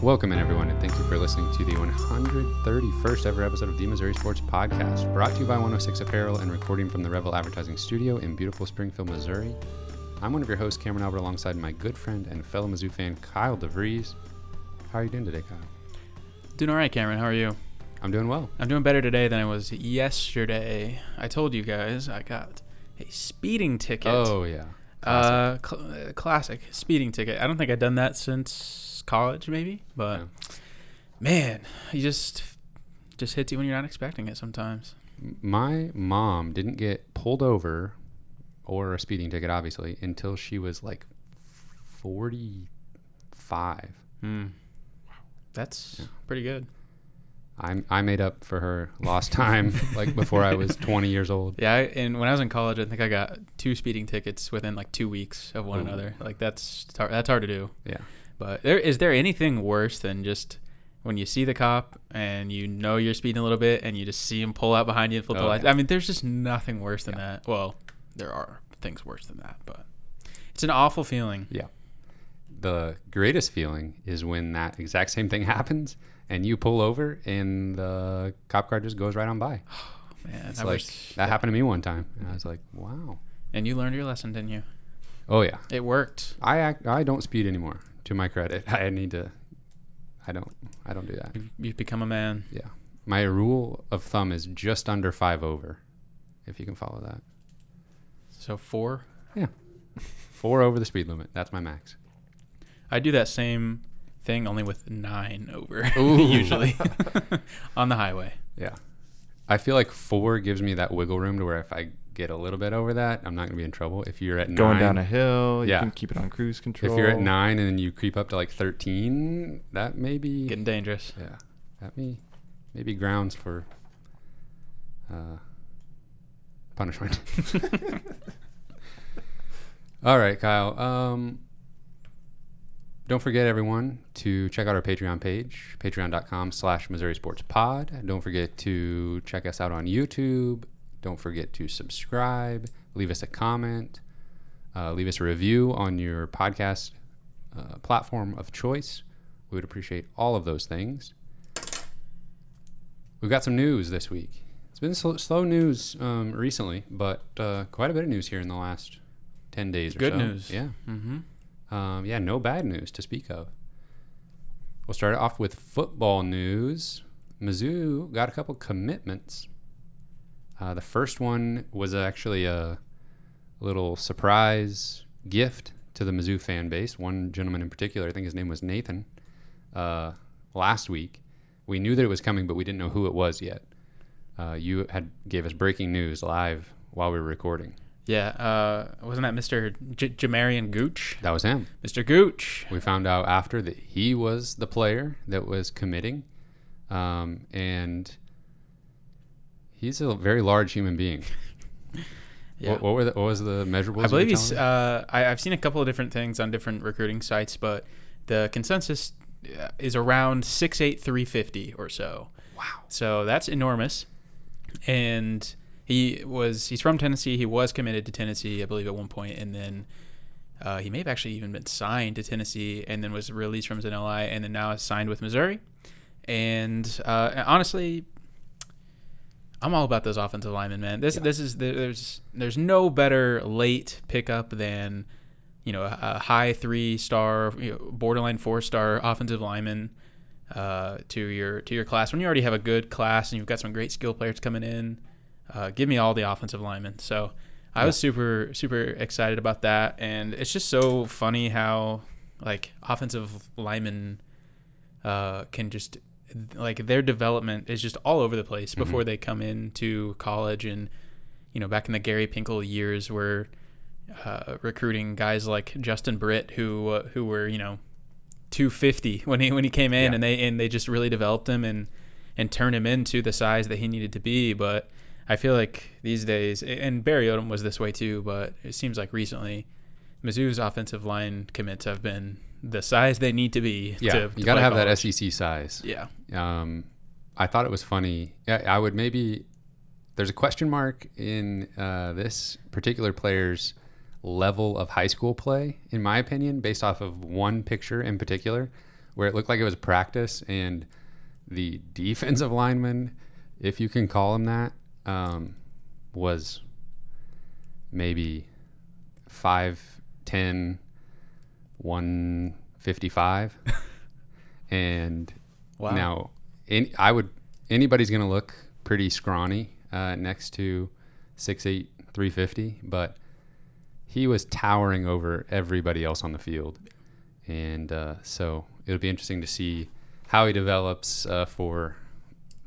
Welcome in, everyone, and thank you for listening to the 131st ever episode of the Missouri Sports Podcast, brought to you by 106 Apparel and recording from the Revel Advertising Studio in beautiful Springfield, Missouri. I'm one of your hosts, Cameron Albert, alongside my good friend and fellow Mizzou fan, Kyle DeVries. How are you doing today, Kyle? Doing all right, Cameron. How are you? I'm doing well. I'm doing better today than I was yesterday. I told you guys I got a speeding ticket. Oh, yeah. Classic speeding ticket. I don't think I've done that since college, maybe, but yeah. Man, you just hits you when you're not expecting it sometimes. My mom didn't get pulled over or a speeding ticket, obviously, until she was like 45. That's pretty good. I made up for her lost time like before I was 20 years old. Yeah, and when I was in college, I think I got 2 speeding tickets within like 2 weeks of one another. Like that's hard to do. Yeah. But is there anything worse than just when you see the cop and you know you're speeding a little bit and you just see him pull out behind you and flip the lights? Yeah. I mean, there's just nothing worse than that. Well, there are things worse than that, but it's an awful feeling. Yeah. The greatest feeling is when that exact same thing happens and you pull over and the cop car just goes right on by. Oh, man. It's like, that happened to me one time. And I was like, wow. And you learned your lesson, didn't you? Oh, yeah. It worked. I don't speed anymore. To my credit, I don't do that. You've become a man. Yeah. My rule of thumb is just under 5 over, if you can follow that. So 4? Yeah. 4 over the speed limit. That's my max. I do that same thing, only with 9 over, usually, on the highway. Yeah. I feel like 4 gives me that wiggle room to where if I get a little bit over that, I'm not gonna be in trouble. If you're at 9, going down a hill, you can keep it on cruise control. If you're at 9 and then you creep up to like 13, that may be getting dangerous. Yeah, that may be grounds for punishment. All right, Kyle. Don't forget, everyone, to check out our Patreon page, patreon.com/MissouriSportsPod. Don't forget to check us out on YouTube. Don't forget to subscribe, leave us a comment, leave us a review on your podcast platform of choice. We would appreciate all of those things. We've got some news this week. It's been slow news recently, but quite a bit of news here in the last 10 days or so. Good news. Yeah. Mm-hmm. No bad news to speak of. We'll start off with football news. Mizzou got a couple commitments. The first one was actually a little surprise gift to the Mizzou fan base. One gentleman in particular, I think his name was Nathan, last week. We knew that it was coming, but we didn't know who it was yet. You gave us breaking news live while we were recording. Yeah, wasn't that Mr. J'Marion Gooch? That was him. Mr. Gooch. We found out after that he was the player that was committing, and he's a very large human being. Yeah. What was the measurables? I believe he's. I've seen a couple of different things on different recruiting sites, but the consensus is around 6'8", 350 or so. Wow. So that's enormous. And he's from Tennessee. He was committed to Tennessee, I believe, at one point, and then he may have actually even been signed to Tennessee, and then was released from his NLI, and then now is signed with Missouri. And honestly, I'm all about those offensive linemen, man. This is there's no better late pickup than, you know, a high 3-star, you know, borderline 4-star offensive lineman to your class when you already have a good class and you've got some great skill players coming in. Give me all the offensive linemen. So I was super super excited about that, and it's just so funny how like offensive linemen can just. Like their development is just all over the place before they come into college. And, you know, back in the Gary Pinkel years, we're recruiting guys like Justin Britt who were, you know, 250 when he came in, and they just really developed him and turned him into the size that he needed to be. But I feel like these days, and Barry Odom was this way too, but it seems like recently Mizzou's offensive line commits have been the size they need to be. Yeah, you got to have that SEC size. Yeah. I thought it was funny. I would maybe – there's a question mark in this particular player's level of high school play, in my opinion, based off of one picture in particular where it looked like it was practice, and the defensive lineman, if you can call him that, was maybe 5'10", 155. And wow. Now anybody's going to look pretty scrawny next to 6'8", 350, but he was towering over everybody else on the field. And so it'll be interesting to see how he develops for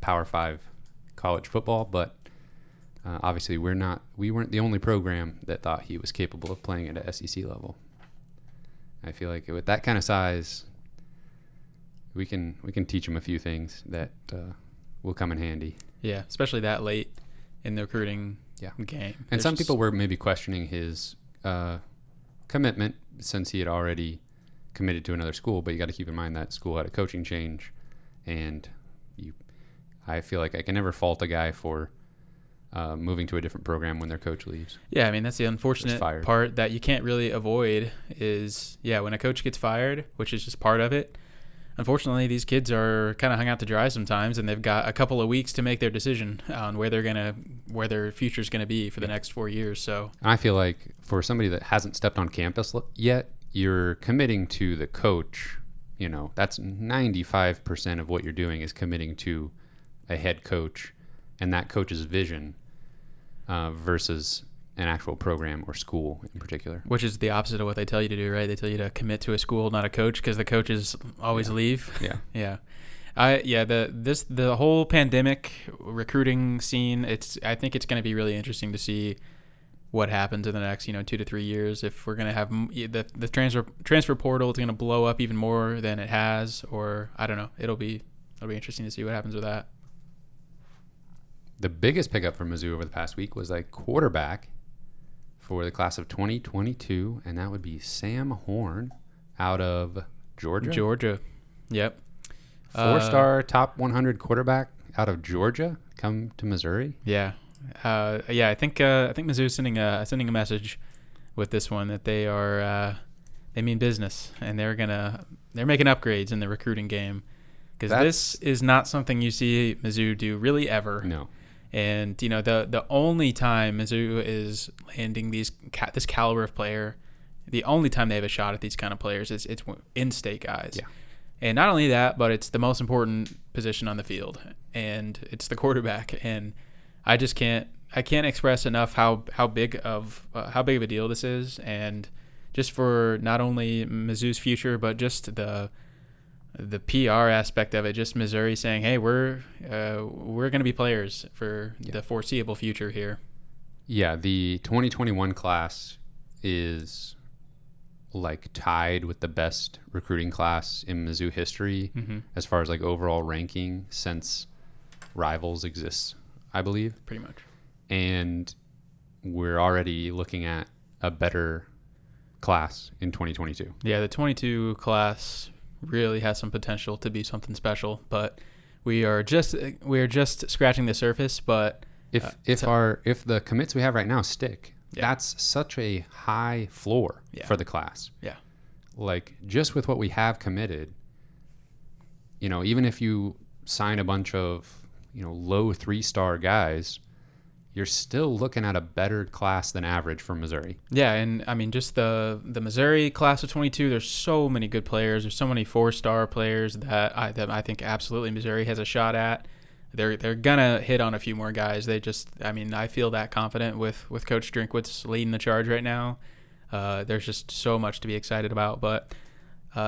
Power 5 college football. But obviously we weren't the only program that thought he was capable of playing at an SEC level. I feel like with that kind of size, we can teach him a few things that will come in handy. Yeah, especially that late in the recruiting game. And there's some people were maybe questioning his commitment, since he had already committed to another school. But you got to keep in mind that school had a coaching change, and I feel like I can never fault a guy for moving to a different program when their coach leaves. Yeah, I mean, that's the unfortunate part that you can't really avoid is, when a coach gets fired, which is just part of it. Unfortunately, these kids are kind of hung out to dry sometimes, and they've got a couple of weeks to make their decision on where their future's going to be for the next 4 years. So I feel like for somebody that hasn't stepped on campus yet, you're committing to the coach. You know, that's 95% of what you're doing is committing to a head coach and that coach's vision versus an actual program or school in particular, which is the opposite of what they tell you to do, right? They tell you to commit to a school, not a coach, because the coaches always leave. Yeah. The whole pandemic recruiting scene, I think it's going to be really interesting to see what happens in the next, 2 to 3 years. If we're going to have the transfer portal, it's going to blow up even more than it has, or I don't know. It'll be interesting to see what happens with that. The biggest pickup for Mizzou over the past week was a quarterback for the class of 2022, and that would be Sam Horn out of Georgia. Yep. Four-star top 100 quarterback out of Georgia come to Missouri. Yeah. I think Mizzou's sending a message with this one that they are they mean business, and they're making upgrades in the recruiting game, because this is not something you see Mizzou do really ever. No. And the only time Mizzou is landing this caliber of player, the only time they have a shot at these kind of players is it's in-state guys. Yeah. And not only that, but it's the most important position on the field, and it's the quarterback. And I just can't express enough how big of a deal this is, and just for not only Mizzou's future, but just the PR aspect of it. Just Missouri saying, hey, we're going to be players for the foreseeable future here. Yeah, the 2021 class is tied with the best recruiting class in Mizzou history, as far as overall ranking since rivals exists, I believe. Pretty much. And we're already looking at a better class in 2022. Yeah, the 22 class really has some potential to be something special, but we are just scratching the surface. But if the commits we have right now stick, that's such a high floor for the class. Yeah, just with what we have committed, even if you sign a bunch of low 3-star guys, you're still looking at a better class than average for Missouri. Yeah, and I mean, just the Missouri class of 22, there's so many good players. There's so many 4-star players that I think absolutely Missouri has a shot at. They're gonna hit on a few more guys. I feel that confident with Coach Drinkwitz leading the charge right now. There's just so much to be excited about. But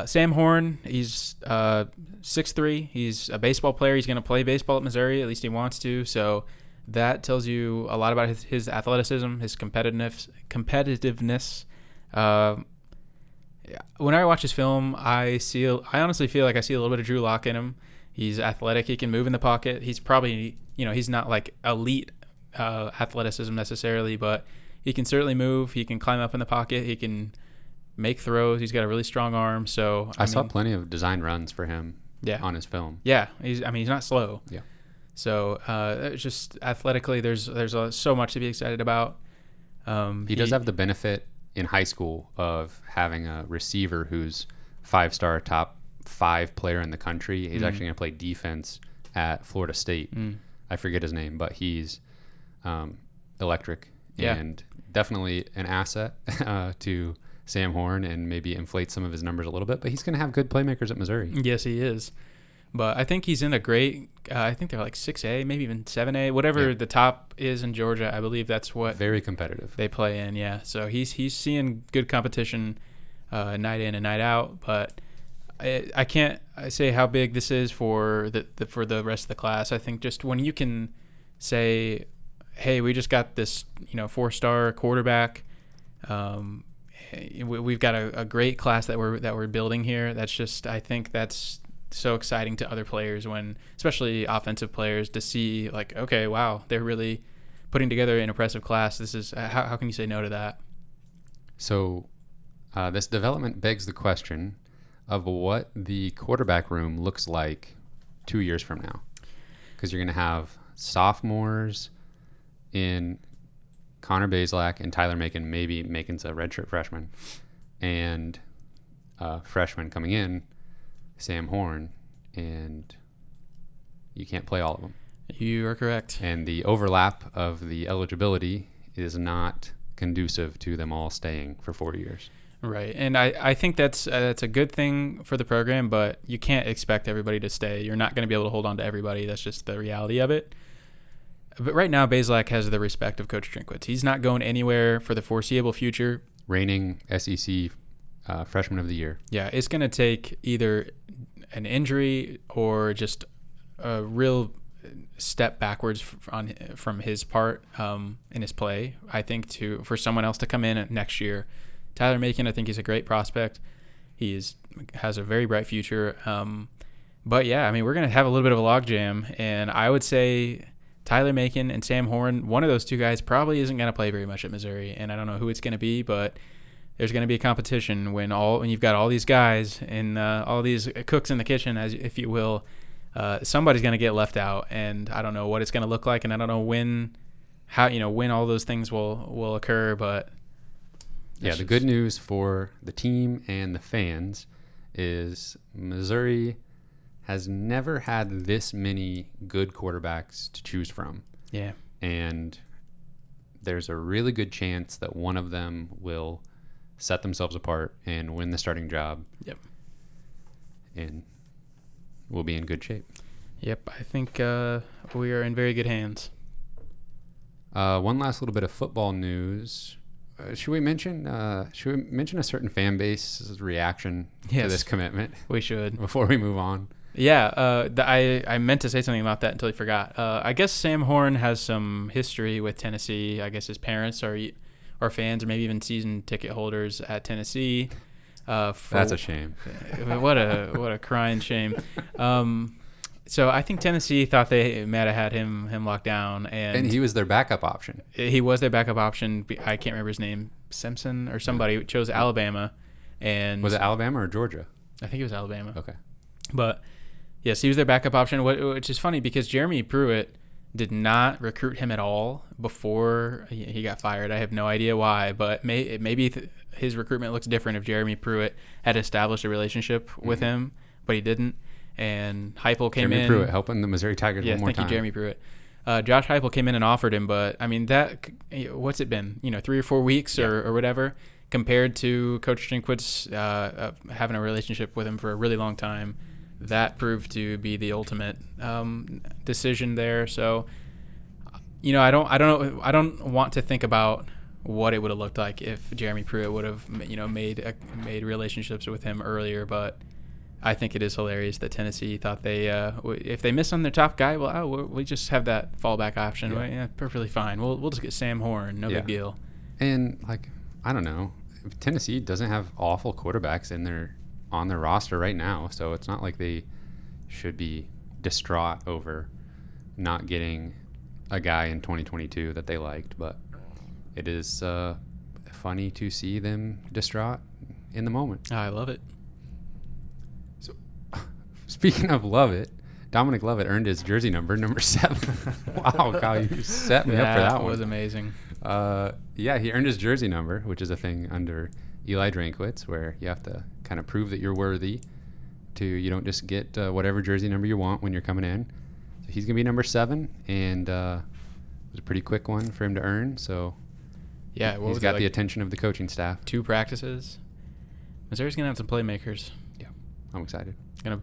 Sam Horn, he's 6'3". He's a baseball player. He's gonna play baseball at Missouri. At least he wants to. So that tells you a lot about his athleticism, his competitiveness. When I watch his film, I honestly feel like I see a little bit of Drew Lock in him. He's athletic. He can move in the pocket. He's probably, he's not elite athleticism necessarily, but he can certainly move. He can climb up in the pocket. He can make throws. He's got a really strong arm. So I saw plenty of design runs for him on his film. Yeah, he's not slow. Yeah. So just athletically, there's so much to be excited about. He does have the benefit in high school of having a receiver who's 5-star top five player in the country. He's actually going to play defense at Florida State. I forget his name, but he's electric and definitely an asset to Sam Horn, and maybe inflate some of his numbers a little bit. But he's going to have good playmakers at Missouri. Yes, he is. But I think he's in a great, I think they're like 6A, maybe even 7A, whatever the top is in Georgia. I believe that's what. Very competitive. They play in, yeah. So he's seeing good competition night in and night out. But I can't say how big this is for the rest of the class. I think just when you can say, hey, we just got this, you know, 4-star quarterback. We've got a great class that we're building here. That's just, I think that's so exciting to other players, when especially offensive players, to see like, okay, wow, they're really putting together an impressive class. This is how can you say no to that? So this development begs the question of what the quarterback room looks like 2 years from now, because you're going to have sophomores in Connor Bazelak and Tyler Macon. Maybe Macon's a redshirt freshman, and freshman coming in, Sam Horn, and you can't play all of them. You are correct. And the overlap of the eligibility is not conducive to them all staying for 4 years. Right, and I think that's a good thing for the program, but you can't expect everybody to stay. You're not going to be able to hold on to everybody. That's just the reality of it. But right now, Bazelak has the respect of Coach Drinkwitz. He's not going anywhere for the foreseeable future. Reigning SEC Freshman of the Year. Yeah, it's going to take either an injury or just a real step backwards from his part in his play, I think, for someone else to come in next year. Tyler Macon, I think he's a great prospect. He has a very bright future. But, yeah, I mean, we're going to have a little bit of a logjam, and I would say – Tyler Macon and Sam Horn, one of those two guys probably isn't going to play very much at Missouri, and I don't know who it's going to be, but there's going to be a competition when you've got all these guys and all these cooks in the kitchen, as if you will. Somebody's going to get left out, and I don't know what it's going to look like, and I don't know when all those things will occur. But yeah, the good news for the team and the fans is Missouri has never had this many good quarterbacks to choose from. Yeah. And there's a really good chance that one of them will set themselves apart and win the starting job. Yep. And we'll be in good shape. Yep. I think we are in very good hands. One last little bit of football news. Should we mention a certain fan base's reaction to this commitment? We should. Before we move on. Yeah, I meant to say something about that until I forgot. I guess Sam Horn has some history with Tennessee. I guess his parents are fans, or maybe even season ticket holders at Tennessee. That's a shame. What a crying shame. So I think Tennessee thought they might have had him locked down, and he was their backup option. He was their backup option. I can't remember his name. Simpson or somebody chose Alabama, and was it Alabama or Georgia? I think it was Alabama. Okay, but. Yes, he was their backup option, which is funny because Jeremy Pruitt did not recruit him at all before he got fired. I have no idea why, but maybe his recruitment looks different if Jeremy Pruitt had established a relationship with him, but he didn't. And Heupel came in. Jeremy Pruitt helping the Missouri Tigers one more time. Yes, thank you, Jeremy Pruitt. Josh Heupel came in and offered him, but, I mean, what's it been? 3 or 4 weeks or whatever, compared to Coach Drinkwitz having a relationship with him for a really long time. That proved to be the ultimate decision there. So, I don't want to think about what it would have looked like if Jeremy Pruitt would have, made relationships with him earlier. But I think it is hilarious that Tennessee thought they, if they miss on their top guy, we just have that fallback option. Yeah. Right? Yeah, perfectly fine. We'll just get Sam Horn. No big deal. And I don't know, Tennessee doesn't have awful quarterbacks on their roster right now, so it's not like they should be distraught over not getting a guy in 2022 that they liked, but it is funny to see them distraught in the moment. I love it. So, speaking of love it, Dominic Lovett earned his jersey number 7. Wow, Kyle, you set me up for that one. That was amazing. He earned his jersey number, which is a thing under Eli Drinkwitz, where you have to kind of prove that you're worthy too. You don't just get whatever jersey number you want when you're coming in. So he's going to be number 7, and it was a pretty quick one for him to earn. So yeah, he's got the attention of the coaching staff. 2 practices. Missouri's going to have some playmakers. Yeah, I'm excited.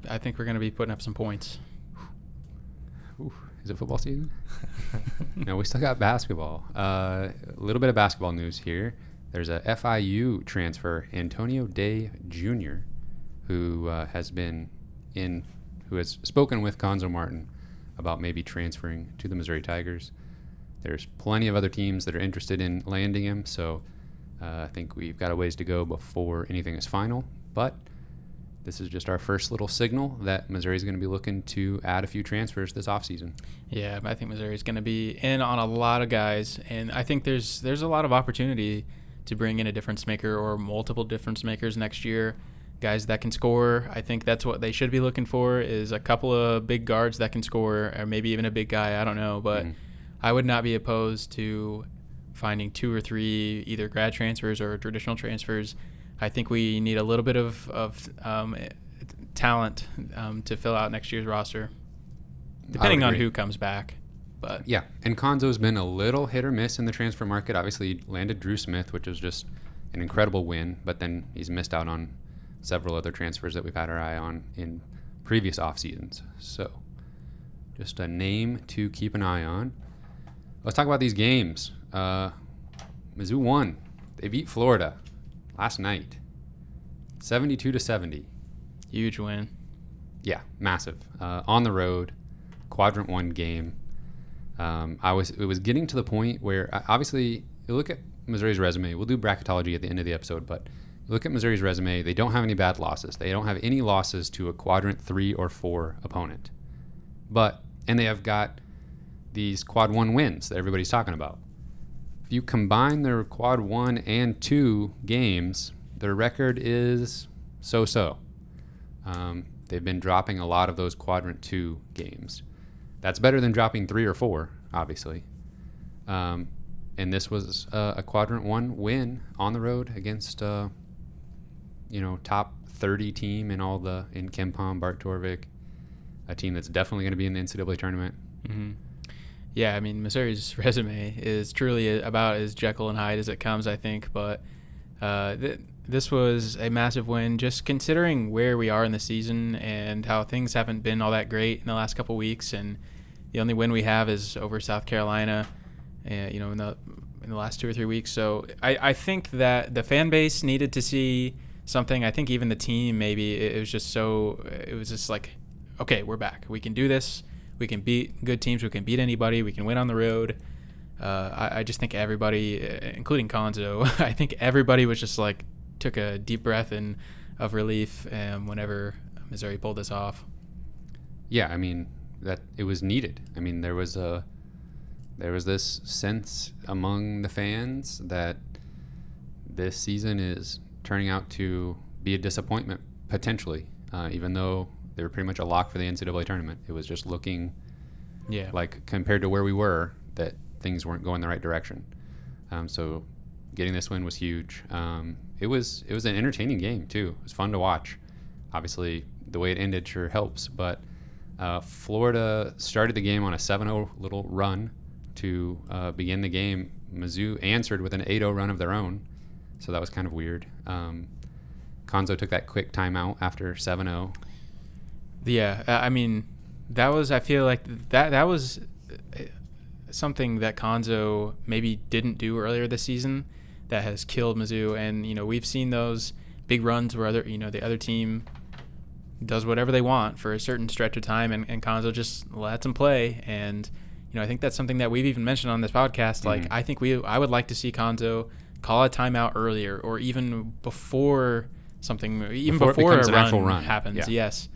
I think we're going to be putting up some points. Ooh, is it football season? No, we still got basketball. A little bit of basketball news here. There's a FIU transfer, Antonio Day Jr., who has spoken with Cuonzo Martin about maybe transferring to the Missouri Tigers. There's plenty of other teams that are interested in landing him, so I think we've got a ways to go before anything is final. But this is just our first little signal that Missouri is going to be looking to add a few transfers this offseason. Yeah, I think Missouri is going to be in on a lot of guys, and I think there's a lot of opportunity to bring in a difference maker or multiple difference makers next year, guys that can score. I think that's what they should be looking for, is a couple of big guards that can score, or maybe even a big guy. I don't know, but I would not be opposed to finding 2 or 3 either grad transfers or traditional transfers. I think we need a little bit of talent to fill out next year's roster, depending on who comes back. But yeah, and Cuonzo's been a little hit or miss in the transfer market. Obviously, he landed Dru Smith, which was just an incredible win, but then he's missed out on several other transfers that we've had our eye on in previous off seasons. So just a name to keep an eye on. Let's talk about these games. Mizzou won. They beat Florida last night, 72-70. Huge win. Yeah, massive. On the road, quadrant 1 game. It was getting to the point where, obviously, you look at Missouri's resume. We'll do bracketology at the end of the episode, but look at Missouri's resume. They don't have any bad losses. They don't have any losses to a quadrant 3 or 4 opponent. And they have got these quad 1 wins that everybody's talking about. If you combine their quad 1 and 2 games, their record is so-so. They've been dropping a lot of those quadrant 2 games. That's better than dropping 3 or 4, obviously. And this was a quadrant 1 win on the road against, top 30 team in Kempom, Bart Torvik, a team that's definitely going to be in the NCAA tournament. Mm-hmm. Yeah, I mean, Missouri's resume is truly about as Jekyll and Hyde as it comes, I think. But this was a massive win, just considering where we are in the season and how things haven't been all that great in the last couple of weeks. And the only win we have is over South Carolina, in the last 2 or 3 weeks. So I think that the fan base needed to see something. I think even the team, maybe it was just like, okay, we're back. We can do this. We can beat good teams. We can beat anybody. We can win on the road. I just think everybody, including Cuonzo, I think everybody was just like, took a deep breath of relief whenever Missouri pulled this off. Yeah, I mean, that it was needed. I mean, there was this sense among the fans that this season is turning out to be a disappointment, potentially, even though they were pretty much a lock for the NCAA tournament. It was just looking like, compared to where we were, that things weren't going the right direction. So getting this win was huge. It was an entertaining game, too. It was fun to watch. Obviously, the way it ended sure helps, but Florida started the game on a 7-0 little run to begin the game. Mizzou answered with an 8-0 run of their own, so that was kind of weird. Cuonzo took that quick timeout after 7-0. Yeah, I mean, I feel like that was something that Cuonzo maybe didn't do earlier this season that has killed Mizzou. And, we've seen those big runs where the other team does whatever they want for a certain stretch of time, and Cuonzo just lets them play. And, I think that's something that we've even mentioned on this podcast. Like, I think I would like to see Cuonzo call a timeout earlier, or even before something, even before a run happens. Yeah. Yes.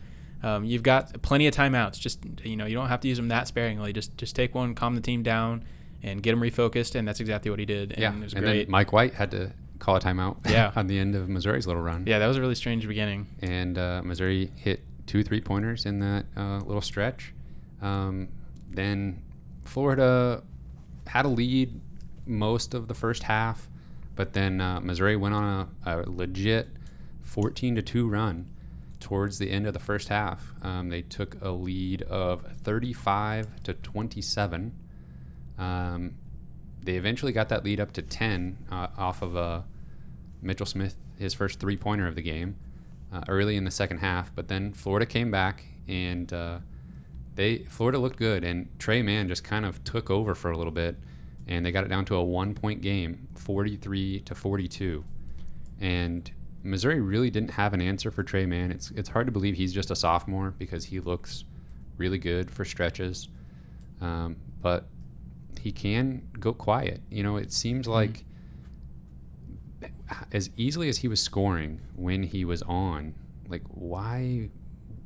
You've got plenty of timeouts. Just, you don't have to use them that sparingly. Just take one, calm the team down, and get them refocused, and that's exactly what he did. And it was great. Then Mike White had to call a timeout on the end of Missouri's little run. Yeah, that was a really strange beginning. And Missouri hit 2 3-pointers in that little stretch. Then Florida had a lead most of the first half, but then Missouri went on a legit 14-2 run towards the end of the first half. They took a lead of 35-27. They eventually got that lead up to 10 off of Mitchell Smith, his first three-pointer of the game, early in the second half. But then Florida came back, and Florida looked good, and Tre Mann just kind of took over for a little bit, and they got it down to a one-point game, 43-42. And Missouri really didn't have an answer for Tre Mann. It's hard to believe he's just a sophomore because he looks really good for stretches, but he can go quiet. You know, it seems like as easily as he was scoring when he was on, like, why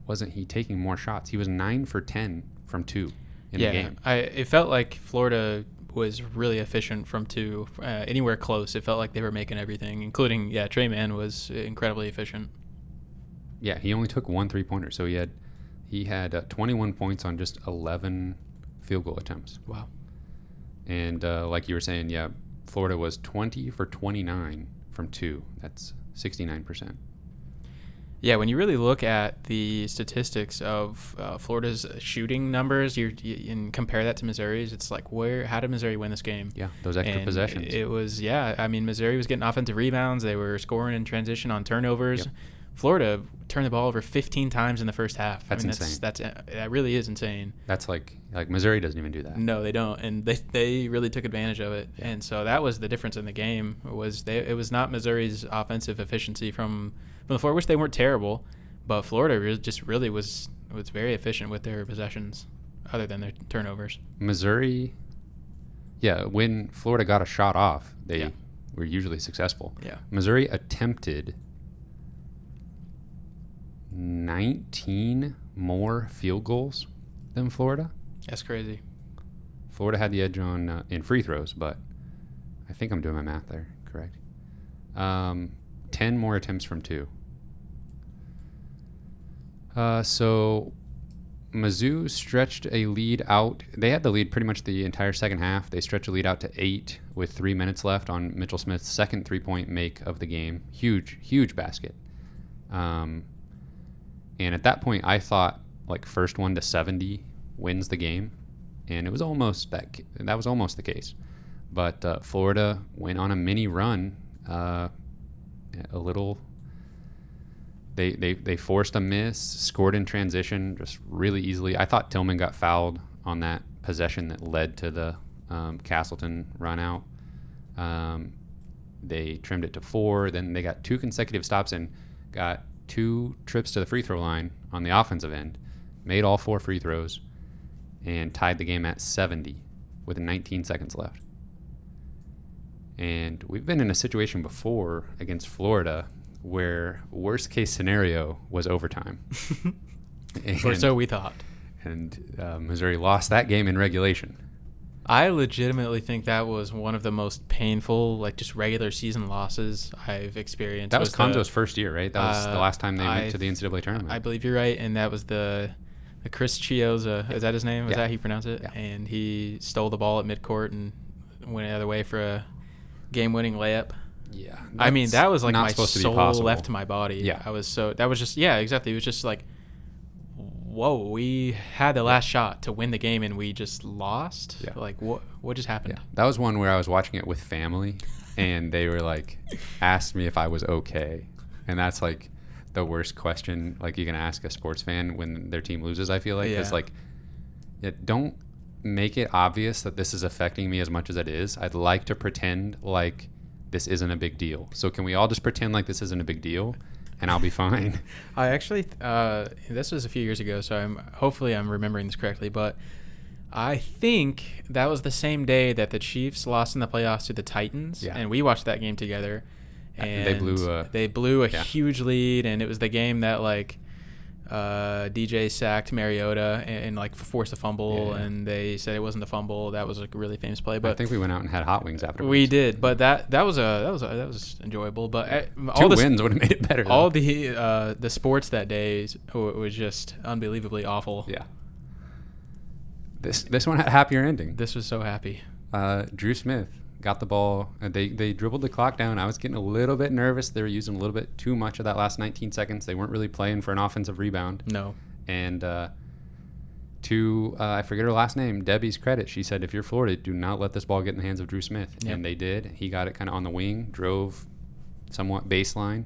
wasn't he taking more shots? He was 9 for 10 from two in the game. It felt like Florida was really efficient from two, anywhere close. It felt like they were making everything, including, Tre Mann was incredibly efficient. Yeah, he only took 1 3-pointer, so he had 21 points on just 11 field goal attempts. Wow. And like you were saying, Florida was 20 for 29 from two. That's 69%. Yeah, when you really look at the statistics of Florida's shooting numbers, and compare that to Missouri's, it's like, how did Missouri win this game? Yeah, those extra possessions. It was, Missouri was getting offensive rebounds. They were scoring in transition on turnovers. Yep. Florida turned the ball over 15 times in the first half. That's insane. That really is insane. That's like Missouri doesn't even do that. No, they don't, and they really took advantage of it. Yeah. And so that was the difference in the game. It was not Missouri's offensive efficiency from the floor, which they weren't terrible, but Florida just really was very efficient with their possessions, other than their turnovers. Missouri, when Florida got a shot off, they were usually successful. Yeah, Missouri attempted 19 more field goals than Florida. That's crazy. Florida had the edge on in free throws, but I think I'm doing my math there correct. 10 more attempts from two. So Mizzou stretched a lead out. They had the lead pretty much the entire second half. They stretched a lead out to 8 with 3 minutes left on Mitchell Smith's second three-point make of the game. Huge, huge basket. And at that point, I thought, like, first one to 70 wins the game. And it was almost that was almost the case. But Florida went on a mini run. They forced a miss, scored in transition just really easily. I thought Tilmon got fouled on that possession that led to the Castleton run out. They trimmed it to 4. Then they got 2 consecutive stops and got 2 trips to the free throw line on the offensive end, made all 4 free throws, and tied the game at 70 with 19 seconds left. And we've been in a situation before against Florida where worst case scenario was overtime. Or so we thought. And Missouri lost that game in regulation. I legitimately think that was one of the most painful, like, just regular season losses I've experienced. That was Cuonzo's first year, right? That was the last time they went to the NCAA tournament. I believe you're right, and that was the Chris Chioza. Is that his name? Is that how you pronounce it? Yeah. And he stole the ball at midcourt and went the other way for a game-winning layup. Yeah. I mean, that was like my soul left to my body. Yeah. It was just like, whoa, we had the last shot to win the game and we just lost. Yeah. Like, what just happened? Yeah. That was one where I was watching it with family and they were like, asked me if I was okay. And that's like the worst question, like, you can ask a sports fan when their team loses, I feel like. Because don't make it obvious that this is affecting me as much as it is. I'd like to pretend like this isn't a big deal. So can we all just pretend like this isn't a big deal, and I'll be fine? I actually, this was a few years ago, so hopefully I'm remembering this correctly, but I think that was the same day that the Chiefs lost in the playoffs to the Titans, and we watched that game together, and they blew a huge lead, and it was the game that, like, DJ sacked Mariota and like forced a fumble, and they said it wasn't a fumble. That was a really famous play. But I think we went out and had hot wings afterwards. We did, but that was enjoyable. But all the wins would have made it better. All the sports that day was just unbelievably awful. Yeah. This one had a happier ending. This was so happy. Dru Smith got the ball. They dribbled the clock down. I was getting a little bit nervous. They were using a little bit too much of that last 19 seconds. They weren't really playing for an offensive rebound. No. And I forget her last name, Debbie's credit, she said, if you're Florida, do not let this ball get in the hands of Dru Smith. Yep. And they did. He got it kind of on the wing, drove somewhat baseline,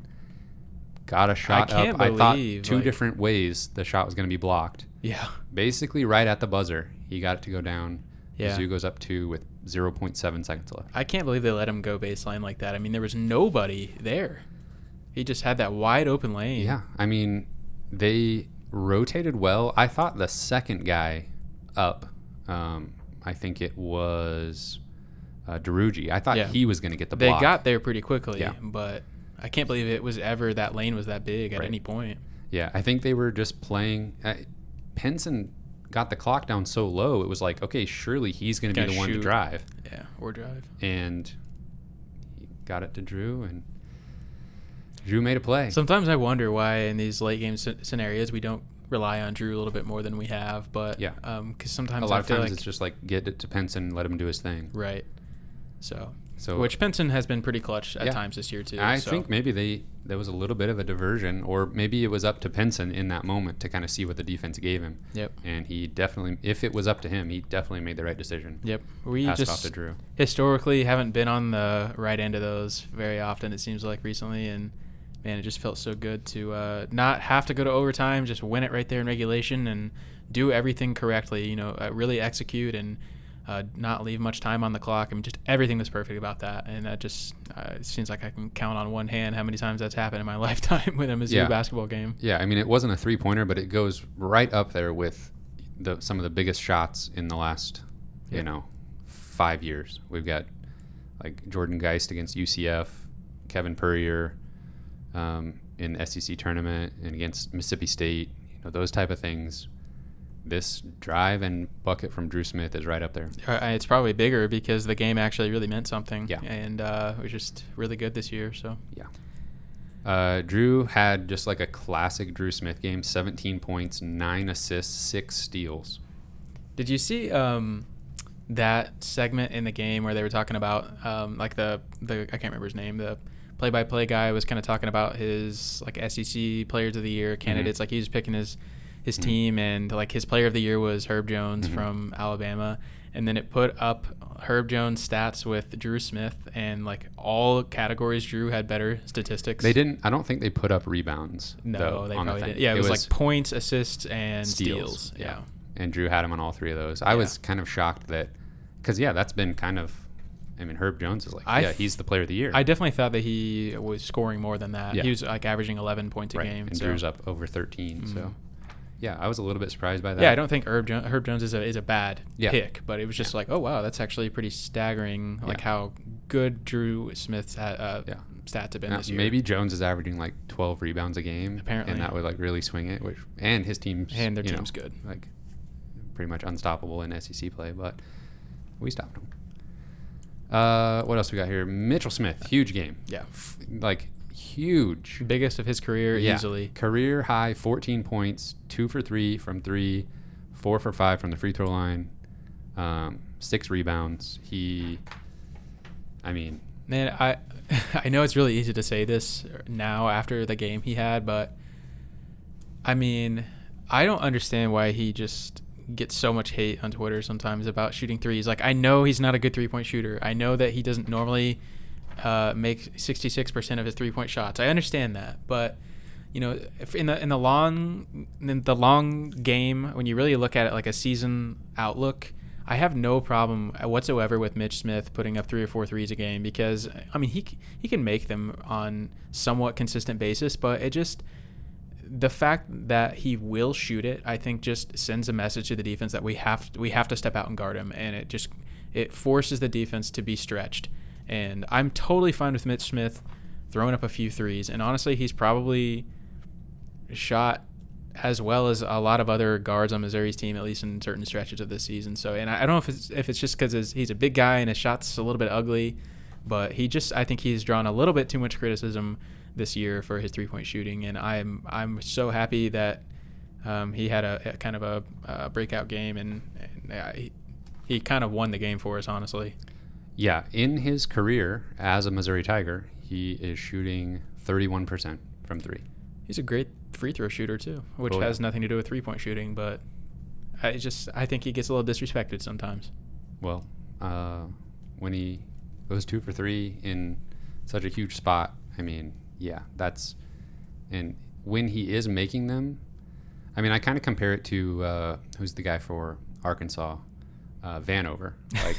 got a shot up. I thought two different ways the shot was going to be blocked. Yeah. Basically right at the buzzer, he got it to go down. Yeah. Mizzou goes up 2 with 0.7 seconds left. I can't believe they let him go baseline like that. I mean, there was nobody there. He just had that wide open lane. Yeah. I mean, they rotated well. I thought the second guy up, I think it was Duruji. I thought he was going to get the block. They got there pretty quickly, but I can't believe it was ever that lane was that big at any point. Yeah. I think they were just playing. Penson got the clock down so low, it was like, okay, surely he's going to be the one to drive. Yeah, or drive. And he got it to Dru, and Dru made a play. Sometimes I wonder why in these late-game scenarios we don't rely on Dru a little bit more than we have. But yeah, because sometimes a lot of times it's just like get it to Penson, let him do his thing. Right. So which Penson has been pretty clutch at times this year too. I think maybe there was a little bit of a diversion, or maybe it was up to Penson in that moment to kind of see what the defense gave him. Yep. And he definitely, if it was up to him, he definitely made the right decision. Yep. We passed off to Dru. Historically haven't been on the right end of those very often, it seems like recently, and man, it just felt so good to not have to go to overtime, just win it right there in regulation and do everything correctly. You know, really execute and not leave much time on the clock. I mean, just everything was perfect about that, and that just it seems like I can count on one hand how many times that's happened in my lifetime with a Mizzou basketball game. Yeah, I mean, it wasn't a three-pointer, but it goes right up there with some of the biggest shots in the last, 5 years. We've got like Jordan Geist against UCF, Kevin Purrier in the SEC tournament and against Mississippi State. You know, those type of things. This drive and bucket from Dru Smith is right up there. It's probably bigger because the game actually really meant something. Yeah. And it was just really good this year. So yeah. Dru had just like a classic Dru Smith game, 17 points, 9 assists, 6 steals. Did you see that segment in the game where they were talking about like the I can't remember his name, the play-by-play guy was kind of talking about his like SEC Players of the Year candidates, like he was picking his team, and like his player of the year was Herb Jones from Alabama, and then it put up Herb Jones stats with Dru Smith, and like all categories Dru had better statistics. They didn't, I don't think they put up rebounds. No, though, they probably didn't. Yeah, it was like points, assists, and steals. Yeah. And Dru had him on all three of those. I was kind of shocked that, because that's been kind of, I mean, Herb Jones is like, he's the player of the year. I definitely thought that he was scoring more than that. Yeah. He was like averaging 11 points a game. And so Dru's up over 13, so. Yeah, I was a little bit surprised by that. Yeah, I don't think Herb Jones is a bad pick, but it was just like, oh, wow, that's actually pretty staggering, like how good Dru Smith's stats have been this year. Maybe Jones is averaging like 12 rebounds a game. Apparently. And that would like really swing it, and his team's... And their team's good. Like pretty much unstoppable in SEC play, but we stopped him. What else we got here? Mitchell Smith, huge game. Yeah. Huge. Biggest of his career easily. Career high, 14 points, 2 for 3 from 3, 4 for 5 from the free throw line, 6 rebounds. Man, I know it's really easy to say this now after the game he had, but I mean, I don't understand why he just gets so much hate on Twitter sometimes about shooting threes. Like, I know he's not a good three-point shooter. I know that he doesn't normally make 66% of his three-point shots. I understand that, but you know, if in the long game, when you really look at it like a season outlook, I have no problem whatsoever with Mitch Smith putting up 3 or 4 threes a game, because I mean he can make them on somewhat consistent basis, but it just, the fact that he will shoot it, I think just sends a message to the defense that we have to step out and guard him, and it forces the defense to be stretched. And I'm totally fine with Mitch Smith throwing up a few threes. And honestly, he's probably shot as well as a lot of other guards on Missouri's team, at least in certain stretches of this season. So, and I don't know if it's just because he's a big guy and his shot's a little bit ugly, but I think he's drawn a little bit too much criticism this year for his three-point shooting. And I'm so happy that he had a kind of a breakout game, and he kind of won the game for us, honestly. Yeah, in his career as a Missouri Tiger, he is shooting 31% from three. He's a great free throw shooter too, which has nothing to do with 3-point shooting, but I think he gets a little disrespected sometimes. Well, when he goes 2 for 3 in such a huge spot, I mean, yeah, that's, and when he is making them, I mean, I kind of compare it to who's the guy for Arkansas, Vanover, like.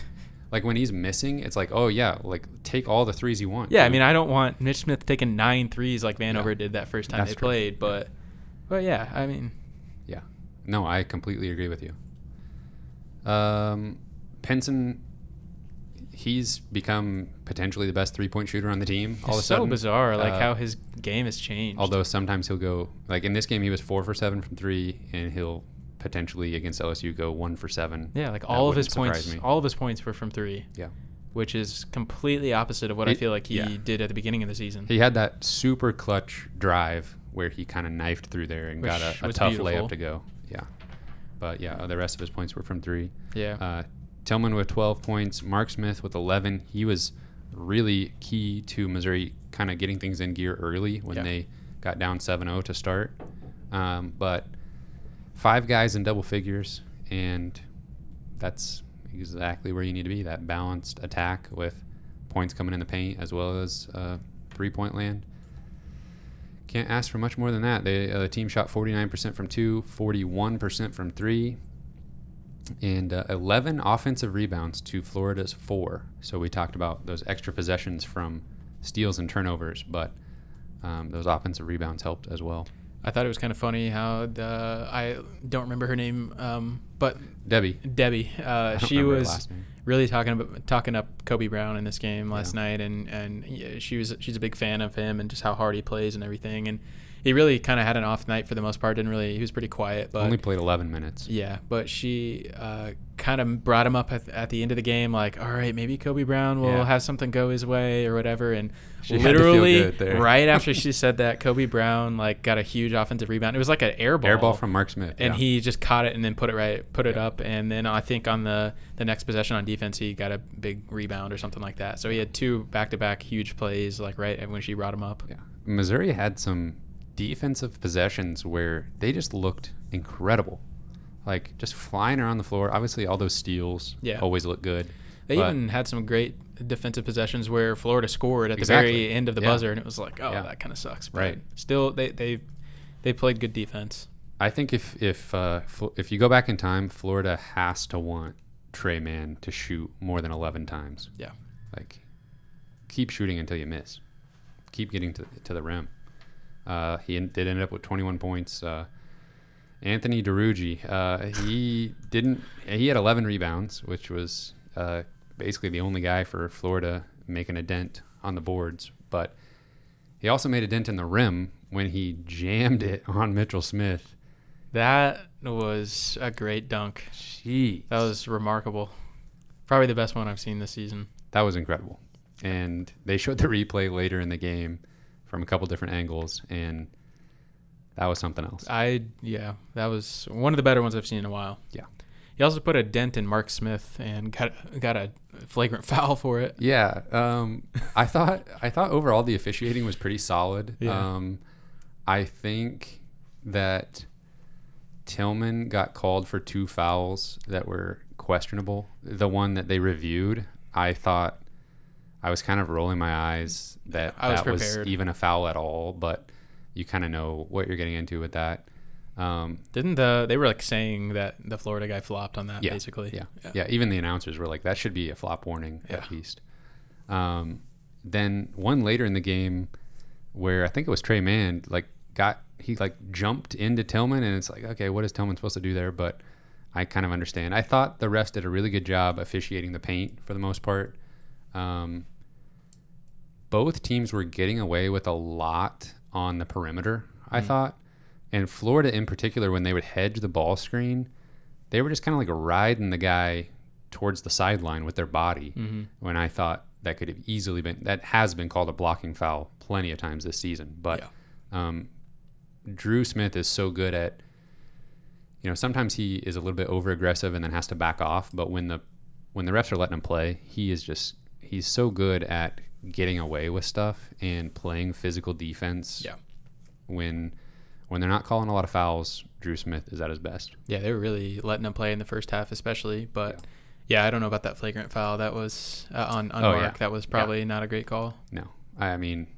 Like, when he's missing, it's like, oh, yeah, like, take all the threes you want. Yeah, dude. I mean, I don't want Mitch Smith taking 9 threes like Vanover did that first time they played. But, yeah, I mean. Yeah. No, I completely agree with you. Penson, he's become potentially the best three-point shooter on the team all of a sudden. It's so bizarre, like, how his game has changed. Although sometimes he'll go, like, in this game, he was 4 for 7 from three, and he'll potentially against LSU go 1 for 7. Yeah, like all of his points were from three. Yeah, which is completely opposite of what I feel like he did at the beginning of the season. He had that super clutch drive where he kind of knifed through there and got a tough layup to go. Yeah, but yeah, the rest of his points were from three. Yeah, Tilmon with 12 points, Mark Smith with 11. He was really key to Missouri kind of getting things in gear early when they got down 7-0 to start, but. 5 guys in double figures, and that's exactly where you need to be, that balanced attack with points coming in the paint as well as three-point land. Can't ask for much more than that. The team shot 49% from 2, 41% from 3, and 11 offensive rebounds to Florida's 4. So we talked about those extra possessions from steals and turnovers, but those offensive rebounds helped as well. I thought it was kind of funny how I don't remember her name, but Debbie. She was really talking up Kobe Brown in this game last night, and she's a big fan of him and just how hard he plays and everything. And he really kind of had an off night for the most part. He was pretty quiet, but only played 11 minutes. Yeah, but she kind of brought him up at the end of the game, like, all right, maybe Kobe Brown will have something go his way or whatever, and. She literally right after she said that, Kobe Brown got a huge offensive rebound. It was like an air ball. Air ball from Mark Smith. And he just caught it and then put it up, and then I think on the next possession on defense he got a big rebound or something like that. So he had 2 back-to-back huge plays right when she brought him up. Yeah. Missouri had some defensive possessions where they just looked incredible. Like just flying around the floor. Obviously all those steals always look good. They even had some great defensive possessions where Florida scored at the very end of the buzzer, and it was like, oh, that kind of sucks. But still, they played good defense. I think if you go back in time, Florida has to want Tre Mann to shoot more than 11 times. Yeah, keep shooting until you miss. Keep getting to the rim. He did end up with 21 points. Anthony Duruji, he had 11 rebounds, which was. Basically the only guy for Florida making a dent on the boards, but he also made a dent in the rim when he jammed it on Mitchell Smith. That was a great dunk. Jeez. That was remarkable. Probably the best one I've seen this season. That was incredible. And they showed the replay later in the game from a couple different angles, and that was something else. That was one of the better ones I've seen in a while. Yeah. He also put a dent in Mark Smith and got a flagrant foul for it. Yeah, I thought overall the officiating was pretty solid. Yeah. I think that Tilmon got called for 2 fouls that were questionable. The one that they reviewed, I thought I was kind of rolling my eyes that was even a foul at all, but you kind of know what you're getting into with that. They were saying that the Florida guy flopped on that basically. Yeah. Even the announcers were that should be a flop warning at least. Then one later in the game where I think it was Tre Mann, he jumped into Tilmon, and it's okay, what is Tilmon supposed to do there? But I kind of understand. I thought the refs did a really good job officiating the paint for the most part. Both teams were getting away with a lot on the perimeter, I thought. And Florida in particular, when they would hedge the ball screen, they were just kind of riding the guy towards the sideline with their body. Mm-hmm. When I thought that could have easily been, that has been called a blocking foul plenty of times this season. But Dru Smith is so good at, sometimes he is a little bit over aggressive and then has to back off. But when the refs are letting him play, he is just he's so good at getting away with stuff and playing physical defense. Yeah. When they're not calling a lot of fouls, Dru Smith is at his best. Yeah, they were really letting him play in the first half especially. But, yeah I don't know about that flagrant foul. That was on Mark. Yeah. That was probably not a great call. No. I mean,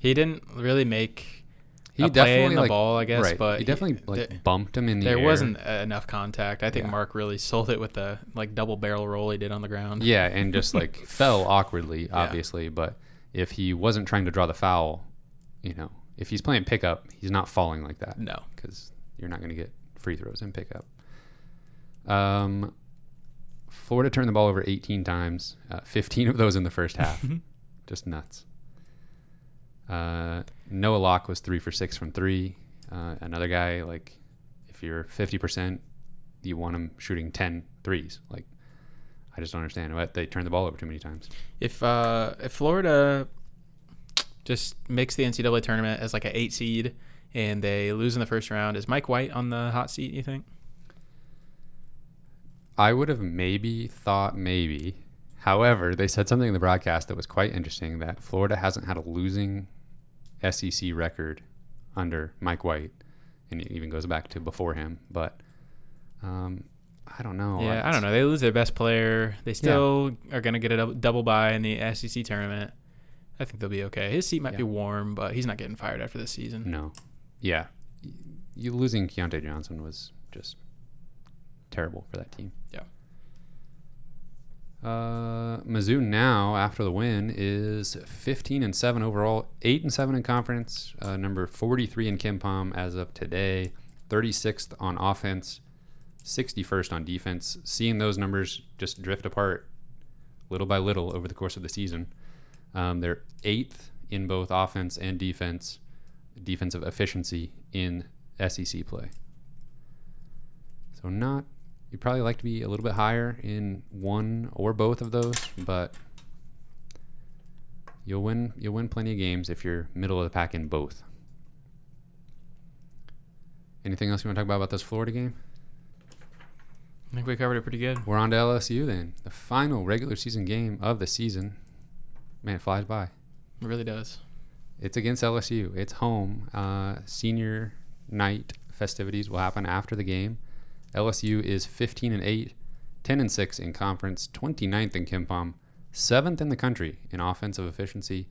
he didn't really make a play in the ball, I guess. Right. But he definitely bumped him in the air. There wasn't enough contact. I think Mark really sold it with the double barrel roll he did on the ground. Yeah, and just fell awkwardly, obviously. Yeah. But if he wasn't trying to draw the foul, if he's playing pickup, he's not falling like that. No. Because you're not going to get free throws in pickup. Florida turned the ball over 18 times, 15 of those in the first half. Just nuts. Noah Locke was 3 for 6 from three. Another guy, if you're 50%, you want him shooting 10 threes. I just don't understand. They turned the ball over too many times. If Florida just makes the NCAA tournament as an 8 seed and they lose in the first round, is Mike White on the hot seat, you think? I would have maybe thought. However, they said something in the broadcast that was quite interesting, that Florida hasn't had a losing SEC record under Mike White, and it even goes back to before him. But I don't know. Yeah, I don't know. They lose their best player. They still are going to get a double bye in the SEC tournament. I think they'll be okay. His seat might be warm, but he's not getting fired after this season. No. Yeah. You losing Keontae Johnson was just terrible for that team. Yeah. Mizzou now, after the win, is 15-7 overall, 8-7 in conference, number 43 in KenPom as of today, 36th on offense, 61st on defense. Seeing those numbers just drift apart little by little over the course of the season. They're 8th in both offense and defensive efficiency in SEC play. So you'd probably like to be a little bit higher in one or both of those, but you'll win plenty of games if you're middle of the pack in both. Anything else you want to talk about this Florida game? I think we covered it pretty good. We're on to LSU then. The final regular season game of the season. Man, it flies by. It really does. It's against LSU. It's home. Senior night festivities will happen after the game. LSU is 15-8, 10-6 in conference, 29th in KenPom, 7th in the country in offensive efficiency,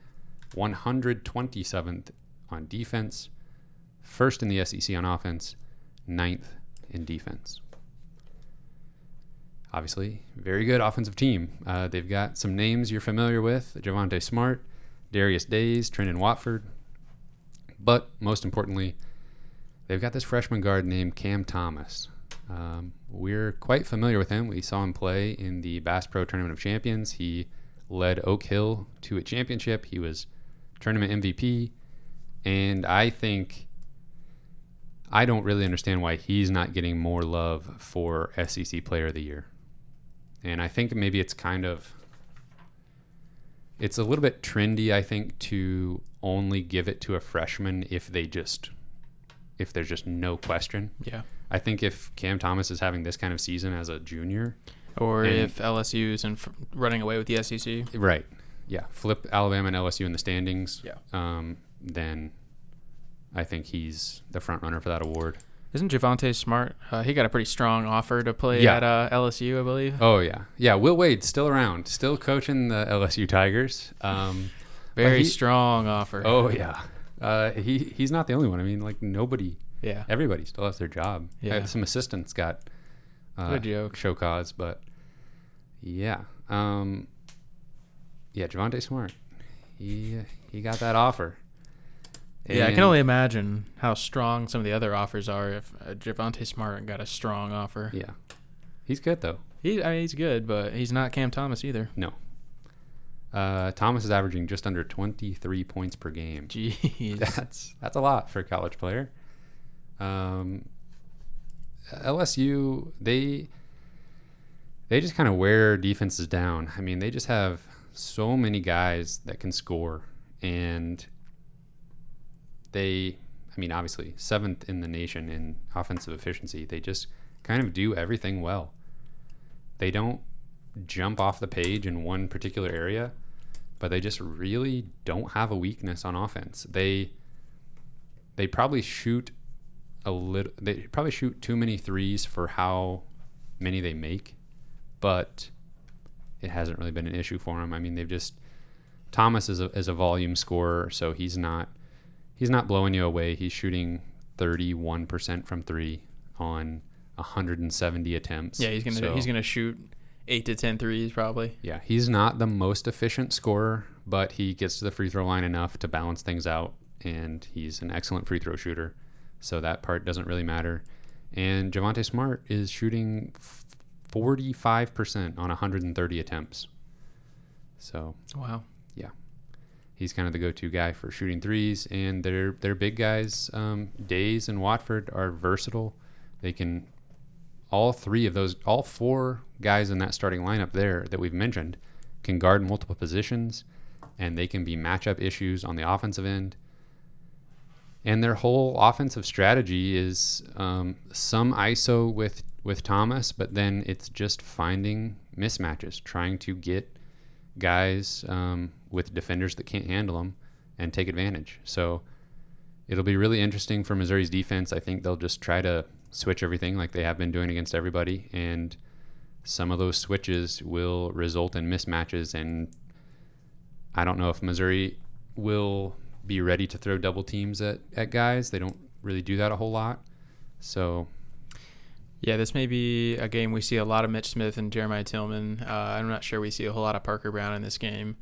127th on defense, 1st in the SEC on offense, 9th in defense. Obviously, very good offensive team. They've got some names you're familiar with: Javonte Smart, Darius Days, Trenton Watford. But most importantly, they've got this freshman guard named Cam Thomas. We're quite familiar with him. We saw him play in the Bass Pro Tournament of Champions. He led Oak Hill to a championship. He was tournament MVP. And I don't really understand why he's not getting more love for SEC Player of the Year. And I think maybe it's a little bit trendy, I think, to only give it to a freshman if there's just no question. Yeah. I think if Cam Thomas is having this kind of season as a junior, or if LSU is running away with the SEC, right? Yeah, flip Alabama and LSU in the standings. Yeah, then I think he's the front runner for that award. Isn't Javonte Smart? He got a pretty strong offer to play at LSU, I believe. Oh yeah. Will Wade's still around, still coaching the LSU Tigers. Very strong offer. Oh yeah, he's not the only one. I mean, nobody. Yeah, everybody still has their job. Yeah, some assistants got show cause, but Javonte Smart, he got that offer. And I can only imagine how strong some of the other offers are. If Javonte Smart got a strong offer, yeah, he's good though. He's good, but he's not Cam Thomas either. No. Thomas is averaging just under 23 points per game. Jeez, that's a lot for a college player. LSU, they just kind of wear defenses down. I mean, they just have so many guys that can score, and obviously 7th in the nation in offensive efficiency. They just kind of do everything well. They don't jump off the page in one particular area, but they just really don't have a weakness on offense. They probably shoot a little. They probably shoot too many threes for how many they make, but it hasn't really been an issue for them. I mean, they've just Thomas is a volume scorer, so he's not blowing you away. He's shooting 31% from three on 170 attempts. Yeah, he's gonna shoot 8 to 10 threes probably. Yeah, he's not the most efficient scorer, but he gets to the free throw line enough to balance things out, and he's an excellent free throw shooter, so that part doesn't really matter. And Javonte Smart is shooting 45% on 130 attempts. So wow, yeah, he's kind of the go-to guy for shooting threes. And their big guys, Days and Watford, are versatile. They can. All four guys in that starting lineup there that we've mentioned can guard multiple positions, and they can be matchup issues on the offensive end. And their whole offensive strategy is some ISO with Thomas, but then it's just finding mismatches, trying to get guys with defenders that can't handle them and take advantage. So it'll be really interesting for Missouri's defense. I think they'll just try to switch everything like they have been doing against everybody, and some of those switches will result in mismatches, and I don't know if Missouri will be ready to throw double teams at guys. They don't really do that a whole lot. So yeah, this may be a game we see a lot of Mitch Smith and Jeremiah Tilmon. I'm not sure we see a whole lot of Parker Brown in this game.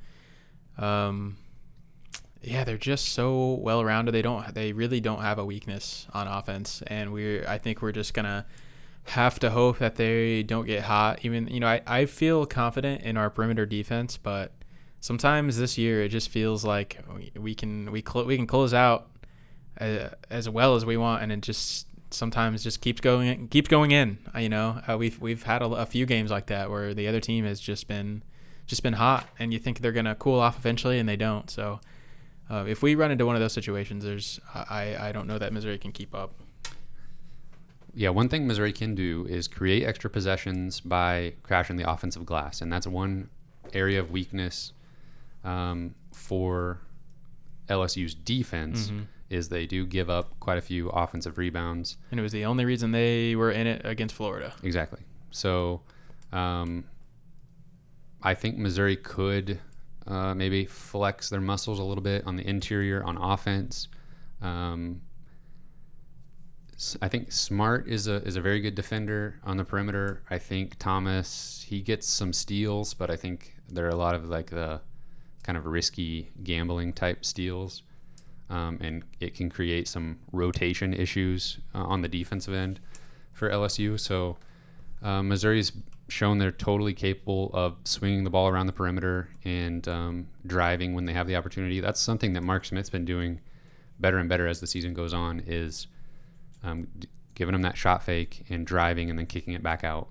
Yeah, they're just so well-rounded. They really don't have a weakness on offense, and I think we're just gonna have to hope that they don't get hot. Even I feel confident in our perimeter defense, but sometimes this year it just feels like we can close out as well as we want, and it just sometimes just keeps going in. We've had a few games like that where the other team has just been hot, and you think they're gonna cool off eventually, and they don't. So. If we run into one of those situations, I don't know that Missouri can keep up. Yeah, one thing Missouri can do is create extra possessions by crashing the offensive glass, and that's one area of weakness for LSU's defense is they do give up quite a few offensive rebounds. And it was the only reason they were in it against Florida. Exactly. So I think Missouri could – maybe flex their muscles a little bit on the interior on offense. I think Smart is a very good defender on the perimeter. I think Thomas, he gets some steals, but I think there are a lot of like the kind of risky gambling type steals, and it can create some rotation issues on the defensive end for LSU. So Missouri's shown they're totally capable of swinging the ball around the perimeter and driving when they have the opportunity. That's something that Mark Smith's been doing better and better as the season goes on, is giving them that shot fake and driving and then kicking it back out.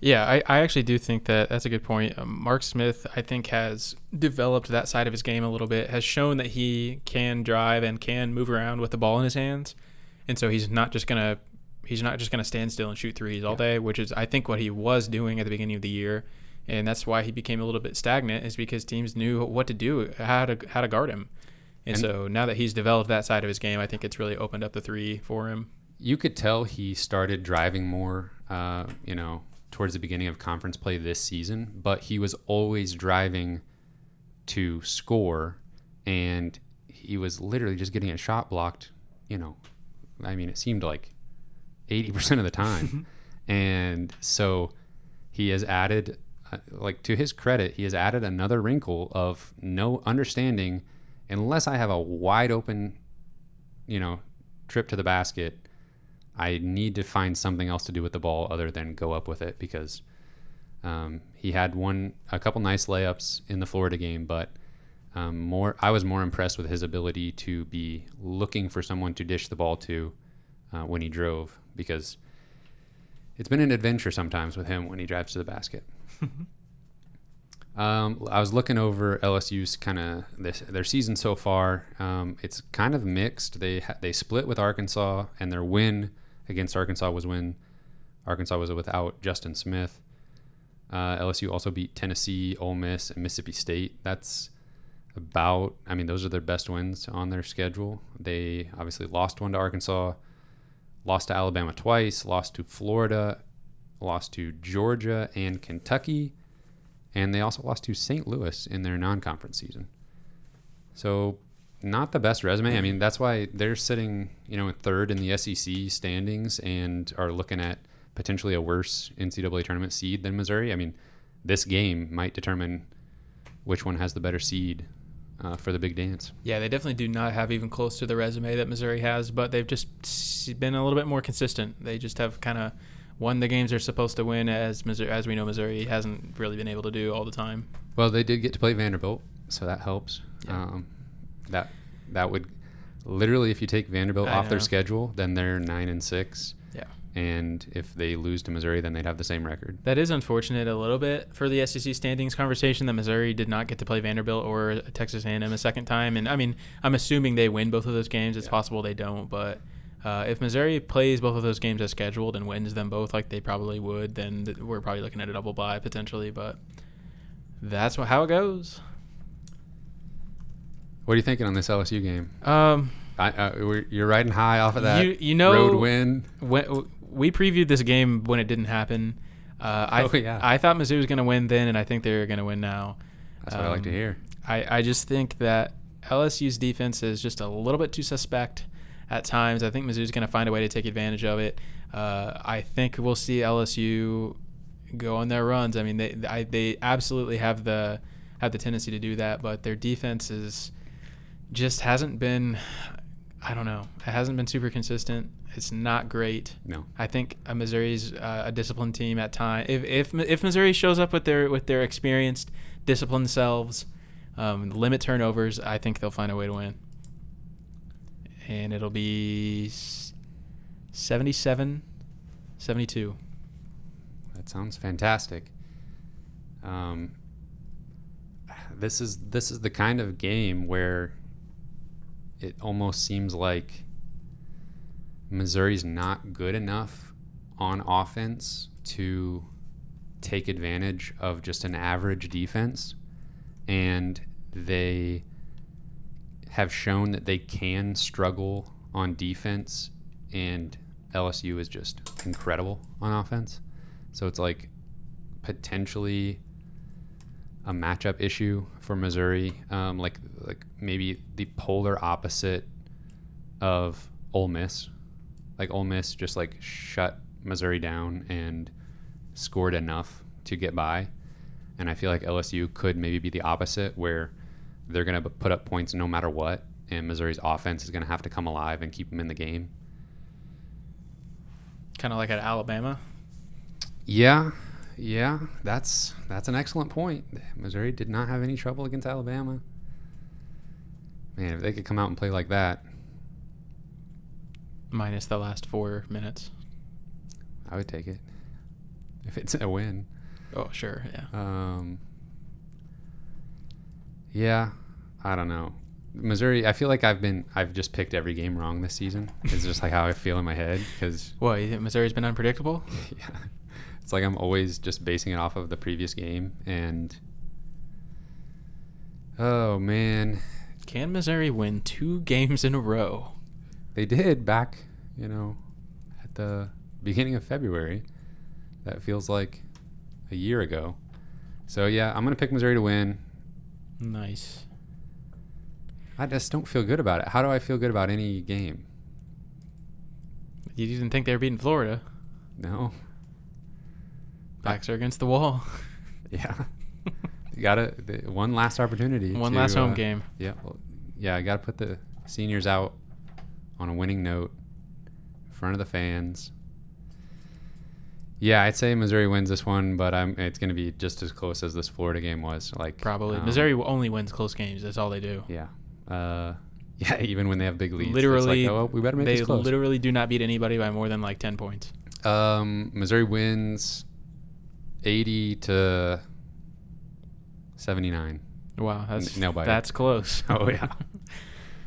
Yeah, I actually do think that's a good point. Mark Smith, I think, has developed that side of his game a little bit, has shown that he can drive and can move around with the ball in his hands. And so he's not just going to stand still and shoot threes all day, which is, I think, what he was doing at the beginning of the year. And that's why he became a little bit stagnant, is because teams knew what to do, how to guard him. And so now that he's developed that side of his game, I think it's really opened up the three for him. You could tell he started driving more, towards the beginning of conference play this season, but he was always driving to score, and he was literally just getting a shot blocked, it seemed like 80% of the time. And so he has added, to his credit, he has added another wrinkle of no understanding. Unless I have a wide open, trip to the basket, I need to find something else to do with the ball other than go up with it, because he had a couple nice layups in the Florida game, but I was more impressed with his ability to be looking for someone to dish the ball to when he drove, because it's been an adventure sometimes with him when he drives to the basket. I was looking over LSU's kind of their season so far. It's kind of mixed. They split with Arkansas, and their win against Arkansas was when Arkansas was without Justin Smith. LSU also beat Tennessee, Ole Miss, and Mississippi State. That's about, I mean, those are their best wins on their schedule. They obviously lost one to Arkansas, lost to Alabama twice, lost to Florida, lost to Georgia and Kentucky, and they also lost to St. Louis in their non-conference season. So not the best resume. I mean, that's why they're sitting, you know, in third in the SEC standings and are looking at potentially a worse NCAA tournament seed than Missouri. I mean, this game might determine which one has the better seed for the big dance. Yeah, they definitely do not have even close to the resume that Missouri has, but they've just been a little bit more consistent. They just have kind of won the games they're supposed to win, as we know Missouri hasn't really been able to do all the time. Well, they did get to play Vanderbilt, so that helps. Yeah. That would literally, if you take Vanderbilt off their schedule, then they're 9-6. Yeah. And if they lose to Missouri, then they'd have the same record. That is unfortunate a little bit for the SEC standings conversation that Missouri did not get to play Vanderbilt or Texas A&M a second time. And I mean, I'm assuming they win both of those games. It's possible they don't, but if Missouri plays both of those games as scheduled and wins them both like they probably would, then we're probably looking at a double bye potentially. But that's how it goes. What are you thinking on this LSU game? You're riding high off of that road win. When we previewed this game when it didn't happen. I thought Mizzou was going to win then, and I think they're going to win now. That's what I like to hear. I just think that LSU's defense is just a little bit too suspect at times. I think Mizzou's going to find a way to take advantage of it. I think we'll see LSU go on their runs. I mean, they absolutely have the tendency to do that, but their defense is just hasn't been, I don't know, it hasn't been super consistent. It's not great. No, I think Missouri's a disciplined team at times. If Missouri shows up with their experienced, disciplined selves, limit turnovers, I think they'll find a way to win. And it'll be 77-72. That sounds fantastic. This is the kind of game where it almost seems like Missouri's not good enough on offense to take advantage of just an average defense, and they have shown that they can struggle on defense, and LSU is just incredible on offense. So it's like potentially a matchup issue for Missouri, like maybe the polar opposite of Ole Miss. Like Ole Miss just like shut Missouri down and scored enough to get by, and I feel like LSU could maybe be the opposite, where they're gonna put up points no matter what, and Missouri's offense is gonna have to come alive and keep them in the game. Kind of like at Alabama. Yeah, that's an excellent point. Missouri did not have any trouble against Alabama. Man, if they could come out and play like that. Minus the last 4 minutes. I would take it. If it's a win. Oh, sure, yeah. Yeah, I don't know. Missouri, I feel like I've just picked every game wrong this season. It's just like how I feel in my head. What, you think Missouri's been unpredictable? Yeah. It's like I'm always just basing it off of the previous game, and oh man, can Missouri win 2 games in a row? They did back, at the beginning of February. That feels like a year ago. So yeah, I'm gonna pick Missouri to win. Nice. I just don't feel good about it. How do I feel good about any game? You didn't think they were beating Florida? No. Backs are against the wall. Yeah. You got it. One last opportunity. One last home game. Yeah. Well, yeah. I got to put the seniors out on a winning note in front of the fans. Yeah. I'd say Missouri wins this one, but it's going to be just as close as this Florida game was. Like probably Missouri only wins close games. That's all they do. Yeah. Yeah. Even when they have big leads. Literally. It's like, we better make this close. They literally do not beat anybody by more than like 10 points. Missouri wins 80-79. Wow, that's nobody. That's close. Oh yeah.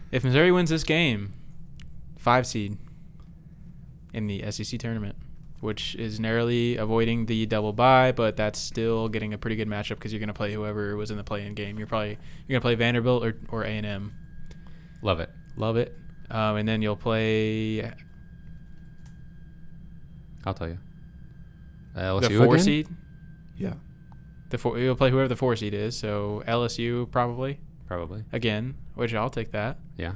If Missouri wins this game, 5 seed in the SEC tournament. which is narrowly avoiding the double bye, but that's still getting a pretty good matchup because you're going to play whoever was in the play-in game. You're going to play Vanderbilt or A&M. Love it. And then you'll play... I'll tell you. LSU the four again? Seed? Yeah. You'll play whoever the four seed is, so LSU probably. Probably. Again, which I'll take that. Yeah.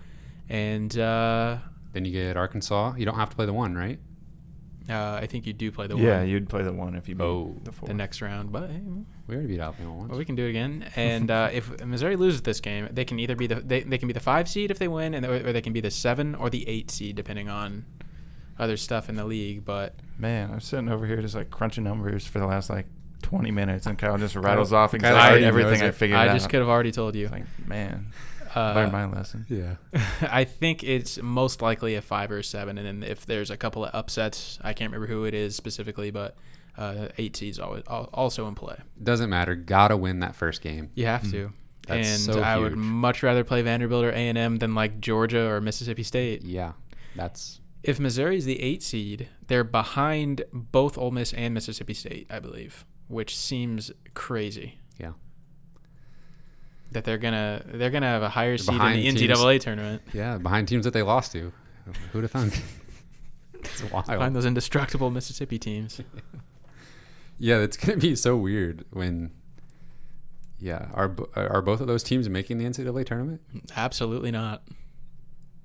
And... then you get Arkansas. You don't have to play the one, right? I think you do play the one. Yeah, you'd play the one if you beat the four. The next round. But hey, we already beat Alabama once. Well, we can do it again. And if Missouri loses this game, they can either be the 5 seed if they win, or they can be the 7 or the 8 seed depending on other stuff in the league. But man, I'm sitting over here just like crunching numbers for the last 20 minutes, and Kyle just rattles off exactly everything I figured out. I just could have already told you. It's like, man. Learn my lesson. Yeah. I think it's most likely a 5 or 7, and then if there's a couple of upsets, I can't remember who it is specifically, but 8 seeds always also in play. Doesn't matter. Gotta win that first game. You have to. That's so huge. I would much rather play Vanderbilt or A&M than Georgia or Mississippi State. Yeah, that's. If Missouri's the 8 seed, they're behind both Ole Miss and Mississippi State, I believe, which seems crazy. Yeah. That they're gonna have a higher seed in the NCAA tournament. Yeah, behind teams that they lost to. Who'd have thunk? It's wild. Behind those indestructible Mississippi teams. Yeah, it's gonna be so weird when. Yeah, are both of those teams making the NCAA tournament? Absolutely not.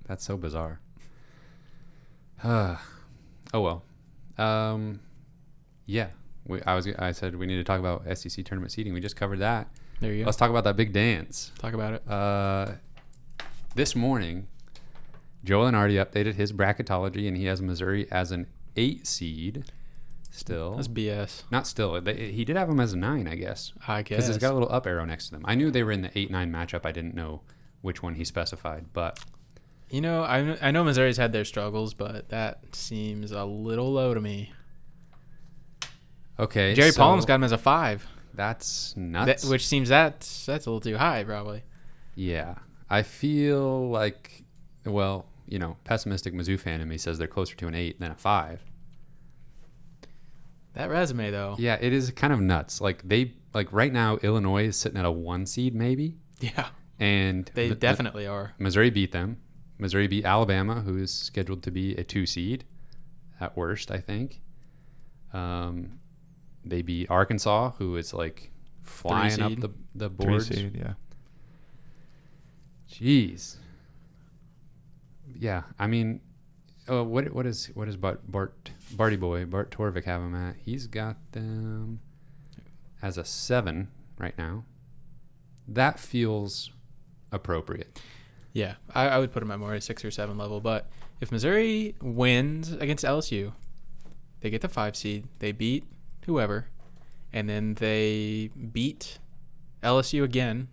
That's so bizarre. Oh well. Yeah, I said we need to talk about SEC tournament seeding. We just covered that. There you go. Let's talk about that big dance. Talk about it. This morning, Joe Lenardi updated his bracketology, and he has Missouri as an 8 seed still. That's BS. Not still. He did have them as a 9, I guess. Because it's got a little up arrow next to them. I knew they were in the 8-9 matchup. I didn't know which one he specified. But, you know, I know Missouri's had their struggles, but that seems a little low to me. Okay. Jerry Palm's got him as a 5. That's nuts. Which seems that's a little too high, probably. Yeah. I feel like, well, you know, pessimistic Mizzou fan in me says they're closer to an 8 than a 5. That resume, though. Yeah, it is kind of nuts. Right now, Illinois is sitting at a 1 seed, maybe. Yeah. And they definitely are. Missouri beat them. Missouri beat Alabama, who is scheduled to be a 2 seed at worst, I think. They beat Arkansas, who is flying up the boards. 3 seed, yeah. Jeez. Yeah, I mean, what is Bart Torvik have him at? He's got them as a 7 right now. That feels appropriate. Yeah, I would put him at more at 6 or 7 level. But if Missouri wins against LSU, they get the 5 seed. They beat whoever, and then they beat LSU again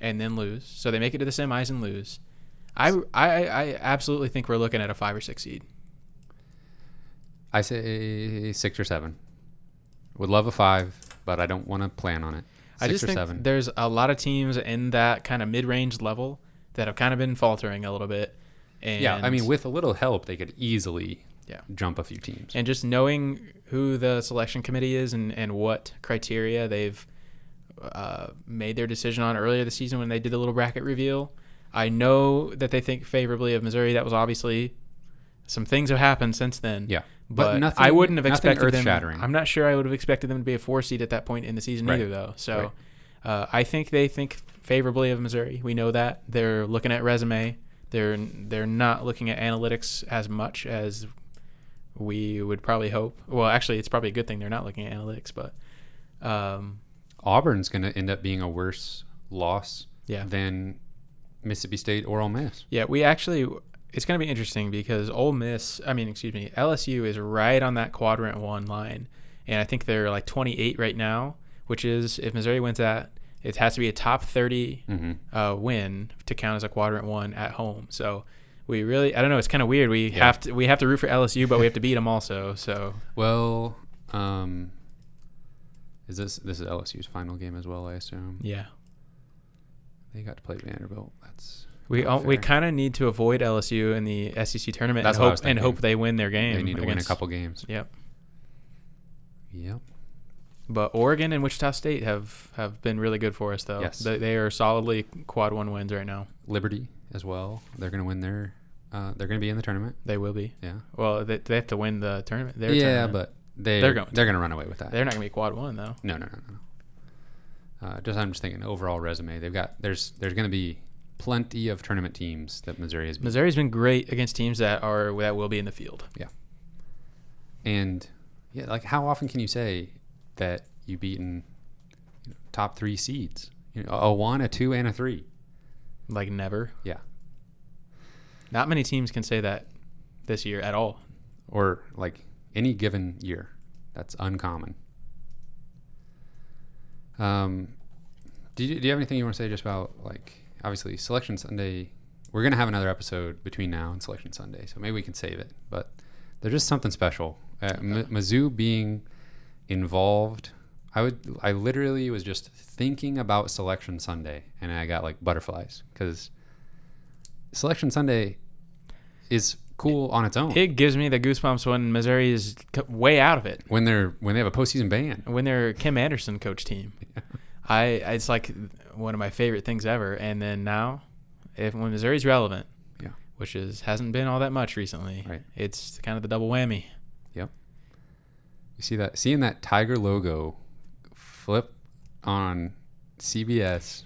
and then lose, so they make it to the semis and lose, I absolutely think we're looking at a 5 or 6 seed. I say 6 or 7. Would love a 5, but I don't want to plan on it. 6 I just or think 7. There's a lot of teams in that kind of mid-range level that have kind of been faltering a little bit, and yeah, I mean, with a little help they could easily jump a few teams. And just knowing who the selection committee is and what criteria they've made their decision on earlier this season when they did the little bracket reveal, I know that they think favorably of Missouri. That was obviously some things have happened since then. Yeah. But nothing, I wouldn't have expected them. I'm not sure I would have expected them to be a 4 seed at that point in the season either, though. So I think they think favorably of Missouri. We know that. They're looking at resume. They're not looking at analytics as much as we would probably hope. Well, actually, it's probably a good thing they're not looking at analytics, but Auburn's going to end up being a worse loss than Mississippi State or Ole Miss. Yeah, it's going to be interesting because LSU is right on that quadrant 1 line, and I think they're 28 right now, which is, if Missouri wins that, it has to be a top 30 win to count as a quadrant 1 at home. So we really, I don't know, it's kind of weird. We have to root for LSU, but we have to beat them also. So well, is this is LSU's final game as well? I assume. Yeah. They got to play Vanderbilt. That's we kind of need to avoid LSU in the SEC tournament and hope they win their game. They need to win a couple games. Yep. Yeah. But Oregon and Wichita State have been really good for us, though. Yes. They are solidly quad one wins right now. Liberty as well. They're going to win their they're going to be in the tournament. They will be. Yeah. Well, they have to win the tournament. Their tournament. But they're going to run away with that. They're not going to be quad one, though. No. I'm just thinking overall resume. They've got there's going to be plenty of tournament teams that Missouri has been. Missouri's been great against teams that will be in the field. Yeah. And yeah, like how often can you say that you've beaten top three seeds? A 1, a 2, and a 3. Like never? Yeah. Not many teams can say that this year at all. Or like any given year. That's uncommon. Do you have anything you want to say just about, like, obviously Selection Sunday? We're going to have another episode between now and Selection Sunday, so maybe we can save it. But there's just something special. Mizzou being involved, I literally was just thinking about Selection Sunday, and I got like butterflies because Selection Sunday is cool on its own. It gives me the goosebumps when Missouri is way out of it. When they have a postseason ban. When they're Kim Anderson coach team, yeah. It's like one of my favorite things ever. And then now, when Missouri's relevant, yeah, which hasn't been all that much recently, right? It's kind of the double whammy. Yep. You see that? Seeing that tiger logo flip on CBS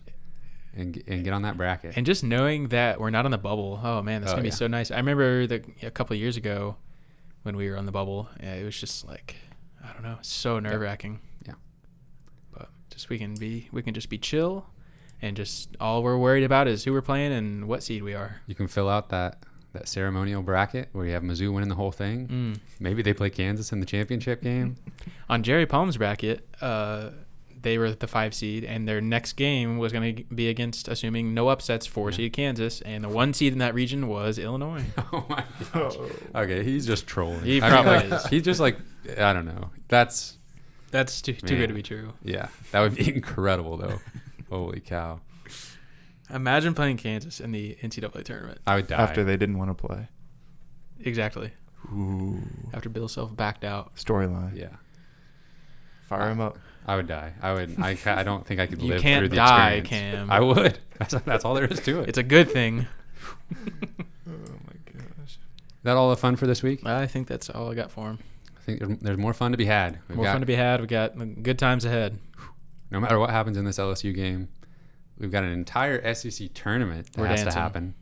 and get on that bracket, and just knowing that we're not on the bubble. Oh man, that's gonna be so nice. I remember a couple of years ago when we were on the bubble. It was just like, I don't know, so nerve wracking. Yeah. But just we can just be chill, and just all we're worried about is who we're playing and what seed we are. You can fill out that ceremonial bracket where you have Mizzou winning the whole thing. Maybe they play Kansas in the championship game. On Jerry Palm's bracket, they were the 5 seed, and their next game was going to be against, assuming no upsets, 4 seed Kansas, and the 1 seed in that region was Illinois. Oh my gosh. Okay, he's just trolling. He probably is. He's just like, I don't know. That's too good to be true. Yeah, that would be incredible though. Holy cow. Imagine playing Kansas in the NCAA tournament. I would die. After they didn't want to play. Exactly. Ooh. After Bill Self backed out. Storyline. Yeah. Fire him up. I would die. I don't think I could live through the experience. You can't die, Cam. I would. That's all there is to it. It's a good thing. Oh, my gosh. Is that all the fun for this week? I think that's all I got for him. I think there's more fun to be had. We got good times ahead. No matter what happens in this LSU game, we've got an entire SEC tournament that has to happen,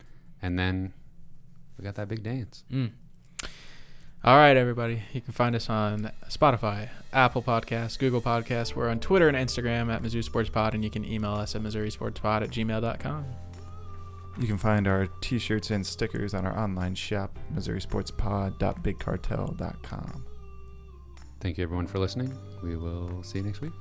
and then we got that big dance. All right, everybody. You can find us on Spotify, Apple Podcasts, Google Podcasts. We're on Twitter and Instagram at Mizzou Sports Pod, and you can email us at MissouriSportsPod@gmail.com. You can find our T-shirts and stickers on our online shop, MissouriSportsPod.BigCartel.com. Thank you, everyone, for listening. We will see you next week.